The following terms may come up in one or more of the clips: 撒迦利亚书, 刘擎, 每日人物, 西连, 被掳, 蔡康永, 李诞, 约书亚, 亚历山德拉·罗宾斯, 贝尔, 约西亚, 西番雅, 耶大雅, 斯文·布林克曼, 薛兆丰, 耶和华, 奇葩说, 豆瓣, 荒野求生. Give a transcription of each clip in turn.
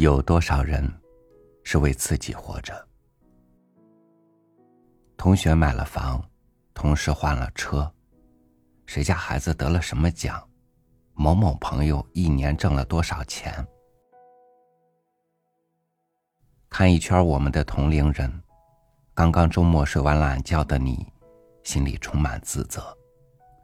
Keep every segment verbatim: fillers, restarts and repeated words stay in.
有多少人是为自己活着？同学买了房，同事换了车，谁家孩子得了什么奖，某某朋友一年挣了多少钱。看一圈我们的同龄人，刚刚周末睡完懒觉的你，心里充满自责，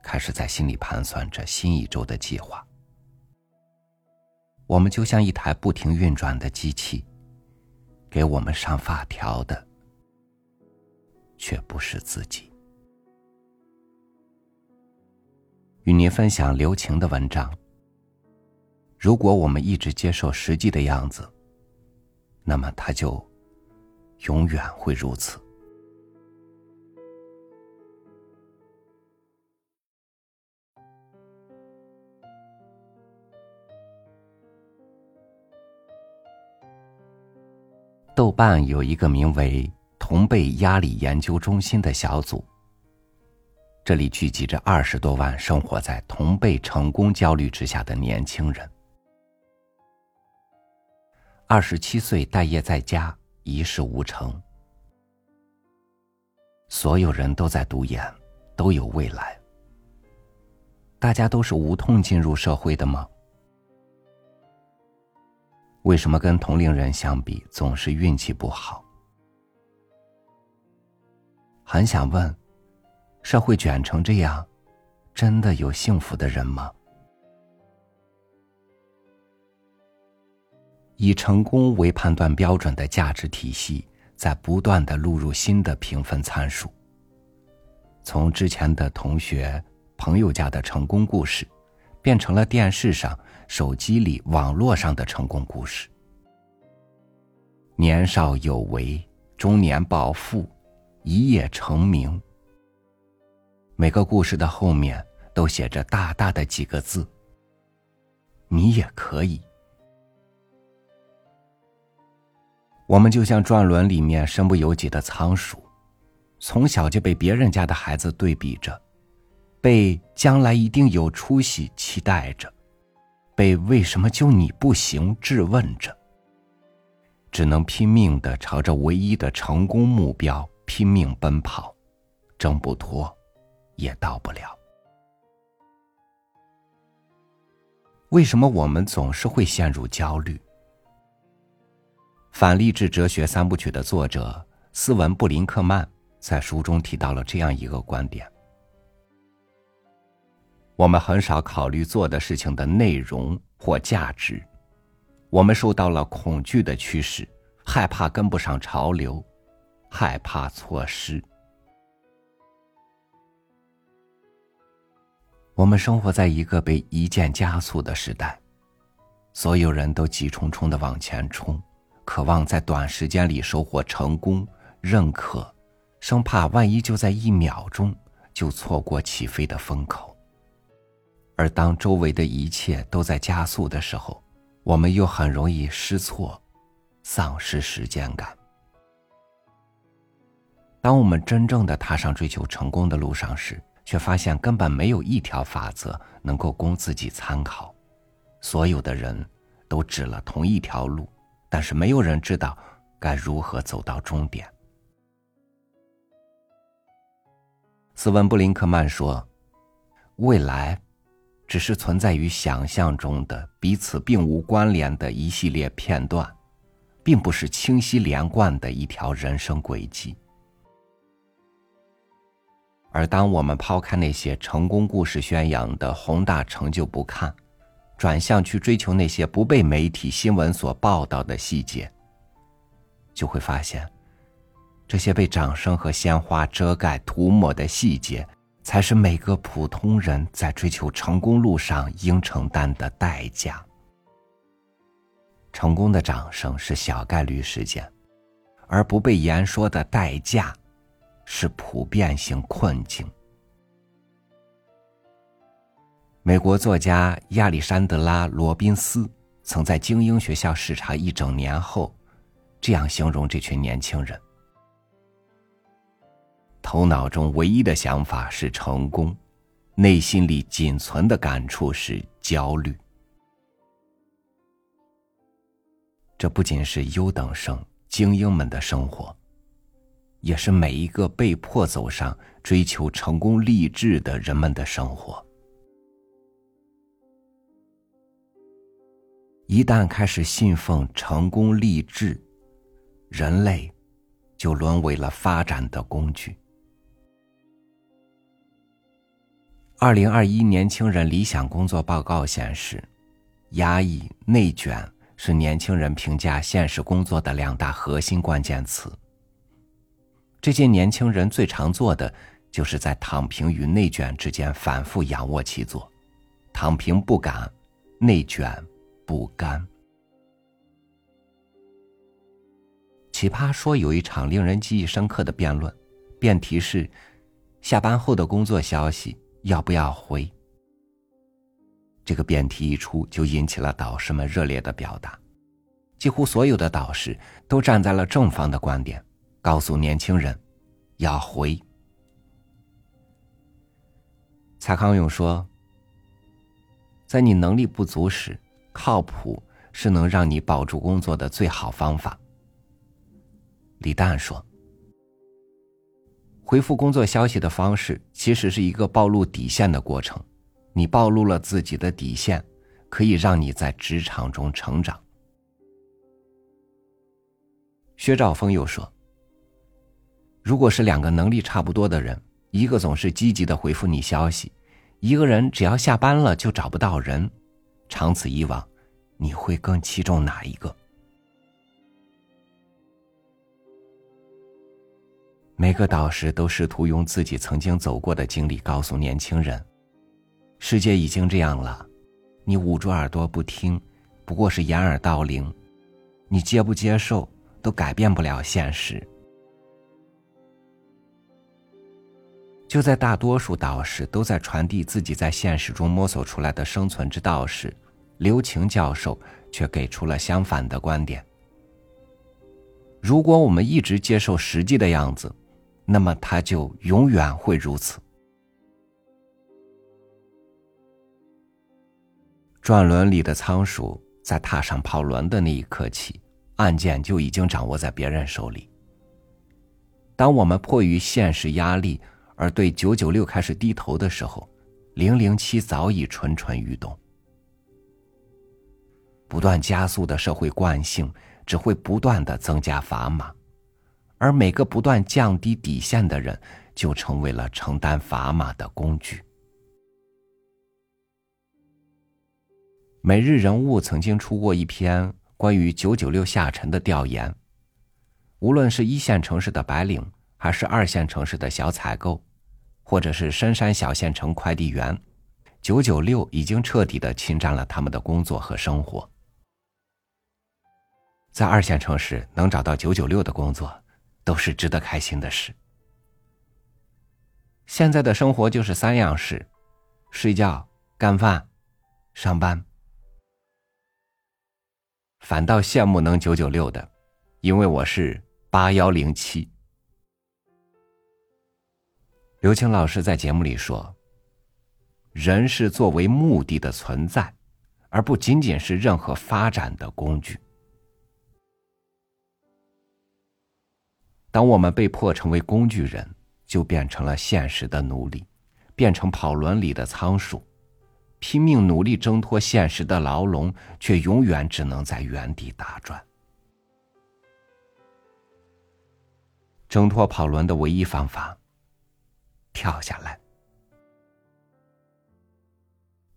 开始在心里盘算着新一周的计划。我们就像一台不停运转的机器，给我们上发条的却不是自己。与您分享刘擎的文章。如果我们一直接受实际的样子，那么它就永远会如此。豆瓣有一个名为同辈压力研究中心的小组，这里聚集着二十多万生活在同辈成功焦虑之下的年轻人。二十七岁待业在家，一事无成，所有人都在读研，都有未来。大家都是无痛进入社会的吗？为什么跟同龄人相比，总是运气不好？很想问，社会卷成这样，真的有幸福的人吗？以成功为判断标准的价值体系，在不断地录入新的评分参数。从之前的同学、朋友家的成功故事，变成了电视上、手机里、网络上的成功故事。年少有为，中年暴富，一夜成名。每个故事的后面都写着大大的几个字：你也可以。我们就像转轮里面身不由己的仓鼠，从小就被别人家的孩子对比着，被将来一定有出息期待着，被为什么就你不行质问着，只能拼命地朝着唯一的成功目标拼命奔跑，挣不脱，也到不了。为什么我们总是会陷入焦虑？反励志哲学三部曲的作者斯文·布林克曼在书中提到了这样一个观点：我们很少考虑做的事情的内容或价值，我们受到了恐惧的驱使，害怕跟不上潮流，害怕错失。我们生活在一个被一键加速的时代，所有人都急冲冲地往前冲，渴望在短时间里收获成功、认可，生怕万一就在一秒钟就错过起飞的风口。而当周围的一切都在加速的时候，我们又很容易失措，丧失时间感。当我们真正的踏上追求成功的路上时，却发现根本没有一条法则能够供自己参考。所有的人都指了同一条路，但是没有人知道该如何走到终点。斯文·布林克曼说，未来只是存在于想象中的彼此并无关联的一系列片段，并不是清晰连贯的一条人生轨迹。而当我们抛开那些成功故事宣扬的宏大成就不看，转向去追求那些不被媒体新闻所报道的细节，就会发现，这些被掌声和鲜花遮盖涂抹的细节，才是每个普通人在追求成功路上应承担的代价。成功的掌声是小概率事件，而不被言说的代价是普遍性困境。美国作家亚历山德拉·罗宾斯曾在精英学校视察一整年后，这样形容这群年轻人：头脑中唯一的想法是成功，内心里仅存的感触是焦虑。这不仅是优等生、精英们的生活，也是每一个被迫走上追求成功励志的人们的生活。一旦开始信奉成功励志，人类就沦为了发展的工具。二零二一年轻人理想工作报告显示，压抑、内卷是年轻人评价现实工作的两大核心关键词。这些年轻人最常做的就是在躺平与内卷之间反复仰卧起坐，躺平不敢，内卷不甘。奇葩说有一场令人记忆深刻的辩论，辩题是下班后的工作消息要不要回。这个辩题一出，就引起了导师们热烈的表达，几乎所有的导师都站在了正方的观点，告诉年轻人要回。蔡康永说，在你能力不足时，靠谱是能让你保住工作的最好方法。李诞说，回复工作消息的方式其实是一个暴露底线的过程，你暴露了自己的底线，可以让你在职场中成长。薛兆丰又说，如果是两个能力差不多的人，一个总是积极地回复你消息，一个人只要下班了就找不到人，长此以往，你会更器重哪一个？每个导师都试图用自己曾经走过的经历告诉年轻人，世界已经这样了，你捂住耳朵不听，不过是掩耳盗铃，你接不接受都改变不了现实。就在大多数导师都在传递自己在现实中摸索出来的生存之道时，刘擎教授却给出了相反的观点。如果我们一直接受实际的样子，那么它就永远会如此。转轮里的仓鼠在踏上跑轮的那一刻起，案件就已经掌握在别人手里。当我们迫于现实压力而对九九六开始低头的时候，零零七早已蠢蠢欲动。不断加速的社会惯性只会不断地增加砝码，而每个不断降低底线的人就成为了承担砝码的工具。每日人物曾经出过一篇关于九九六下沉的调研，无论是一线城市的白领，还是二线城市的小采购，或者是深山小县城快递员，九九六已经彻底地侵占了他们的工作和生活。在二线城市能找到九九六的工作，都是值得开心的事。现在的生活就是三样事：睡觉、干饭、上班。反倒羡慕能九九六的，因为我是八一零七。刘擎老师在节目里说，人是作为目的的存在，而不仅仅是任何发展的工具。当我们被迫成为工具人，就变成了现实的奴隶，变成跑轮里的仓鼠，拼命努力挣脱现实的牢笼，却永远只能在原地打转。挣脱跑轮的唯一方法，跳下来。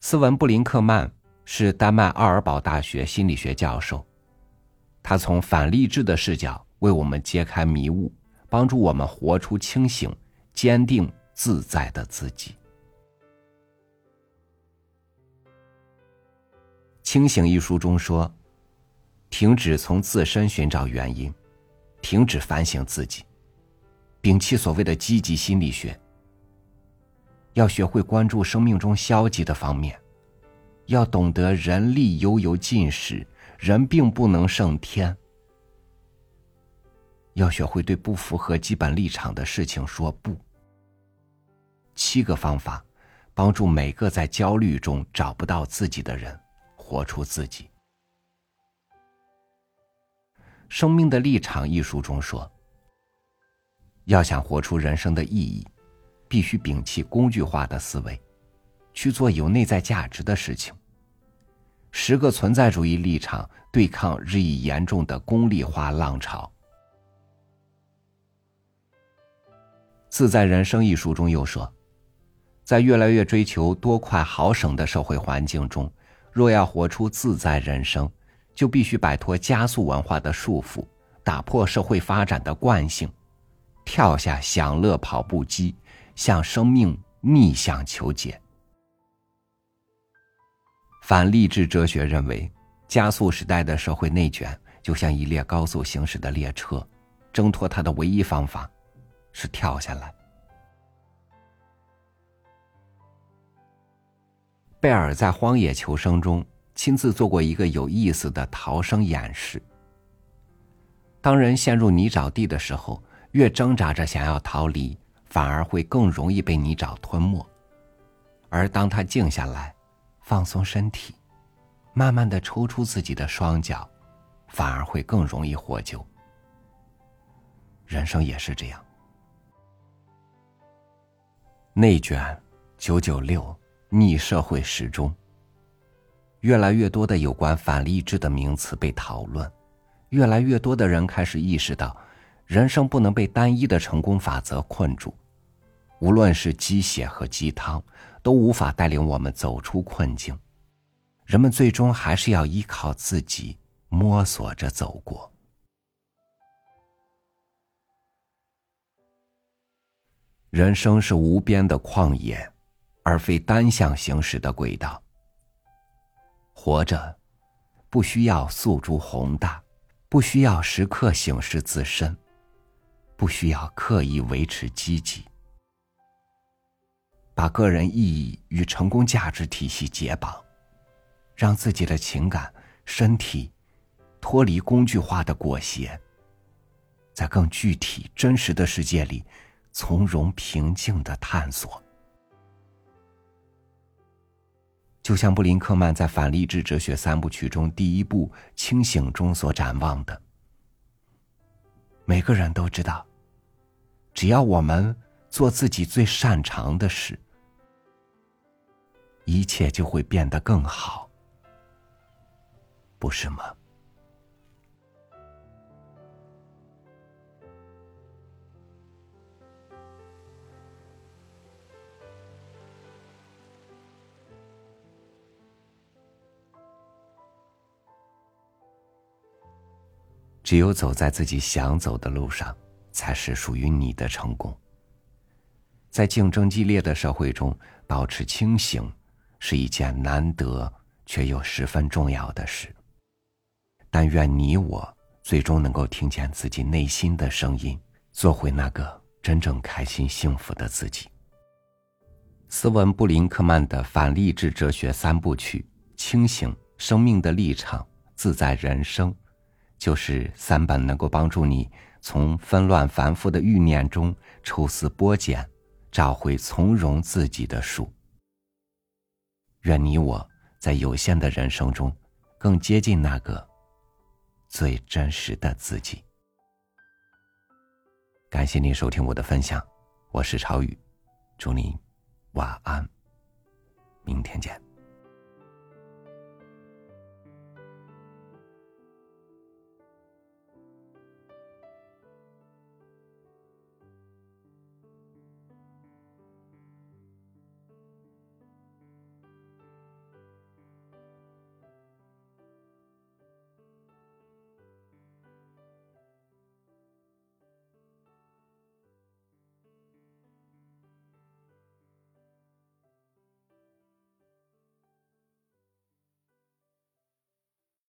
斯文布林克曼是丹麦奥尔堡大学心理学教授，他从反励志的视角为我们揭开迷雾，帮助我们活出清醒、坚定、自在的自己。清醒一书中说，停止从自身寻找原因，停止反省自己，摒弃所谓的积极心理学，要学会关注生命中消极的方面，要懂得人力悠游尽时，人并不能胜天。要学会对不符合基本立场的事情说不。七个方法，帮助每个在焦虑中找不到自己的人，活出自己。生命的立场》一书中说，要想活出人生的意义，必须摒弃工具化的思维，去做有内在价值的事情。十个存在主义立场对抗日益严重的功利化浪潮。自在人生一书中又说，在越来越追求多快好省的社会环境中，若要活出自在人生，就必须摆脱加速文化的束缚，打破社会发展的惯性，跳下享乐跑步机，向生命逆向求解。反励志哲学认为，加速时代的社会内卷就像一列高速行驶的列车，挣脱它的唯一方法是跳下来。贝尔在《荒野求生》中亲自做过一个有意思的逃生演示。当人陷入泥沼地的时候，越挣扎着想要逃离，反而会更容易被泥沼吞没。而当他静下来，放松身体，慢慢地抽出自己的双脚，反而会更容易获救。人生也是这样。内卷、九九六、逆社会时钟，越来越多的有关反励志的名词被讨论，越来越多的人开始意识到，人生不能被单一的成功法则困住，无论是鸡血和鸡汤，都无法带领我们走出困境。人们最终还是要依靠自己，摸索着走过。人生是无边的旷野，而非单向行驶的轨道。活着，不需要诉诸宏大，不需要时刻醒视自身，不需要刻意维持积极。把个人意义与成功价值体系解绑，让自己的情感、身体脱离工具化的裹挟，在更具体、真实的世界里从容平静的探索。就像布林克曼在反励志哲学三部曲中第一部《清醒》中所展望的，每个人都知道，只要我们做自己最擅长的事，一切就会变得更好，不是吗？只有走在自己想走的路上，才是属于你的成功。在竞争激烈的社会中，保持清醒是一件难得却又十分重要的事。但愿你我最终能够听见自己内心的声音，做回那个真正开心幸福的自己。斯文·布林克曼的反励志哲学三部曲《清醒》《生命的立场》《自在人生》，就是三本能够帮助你从纷乱繁复的欲念中抽丝剥茧，找回从容自己的书。愿你我在有限的人生中，更接近那个最真实的自己。感谢您收听我的分享，我是朝宇，祝您晚安，明天见。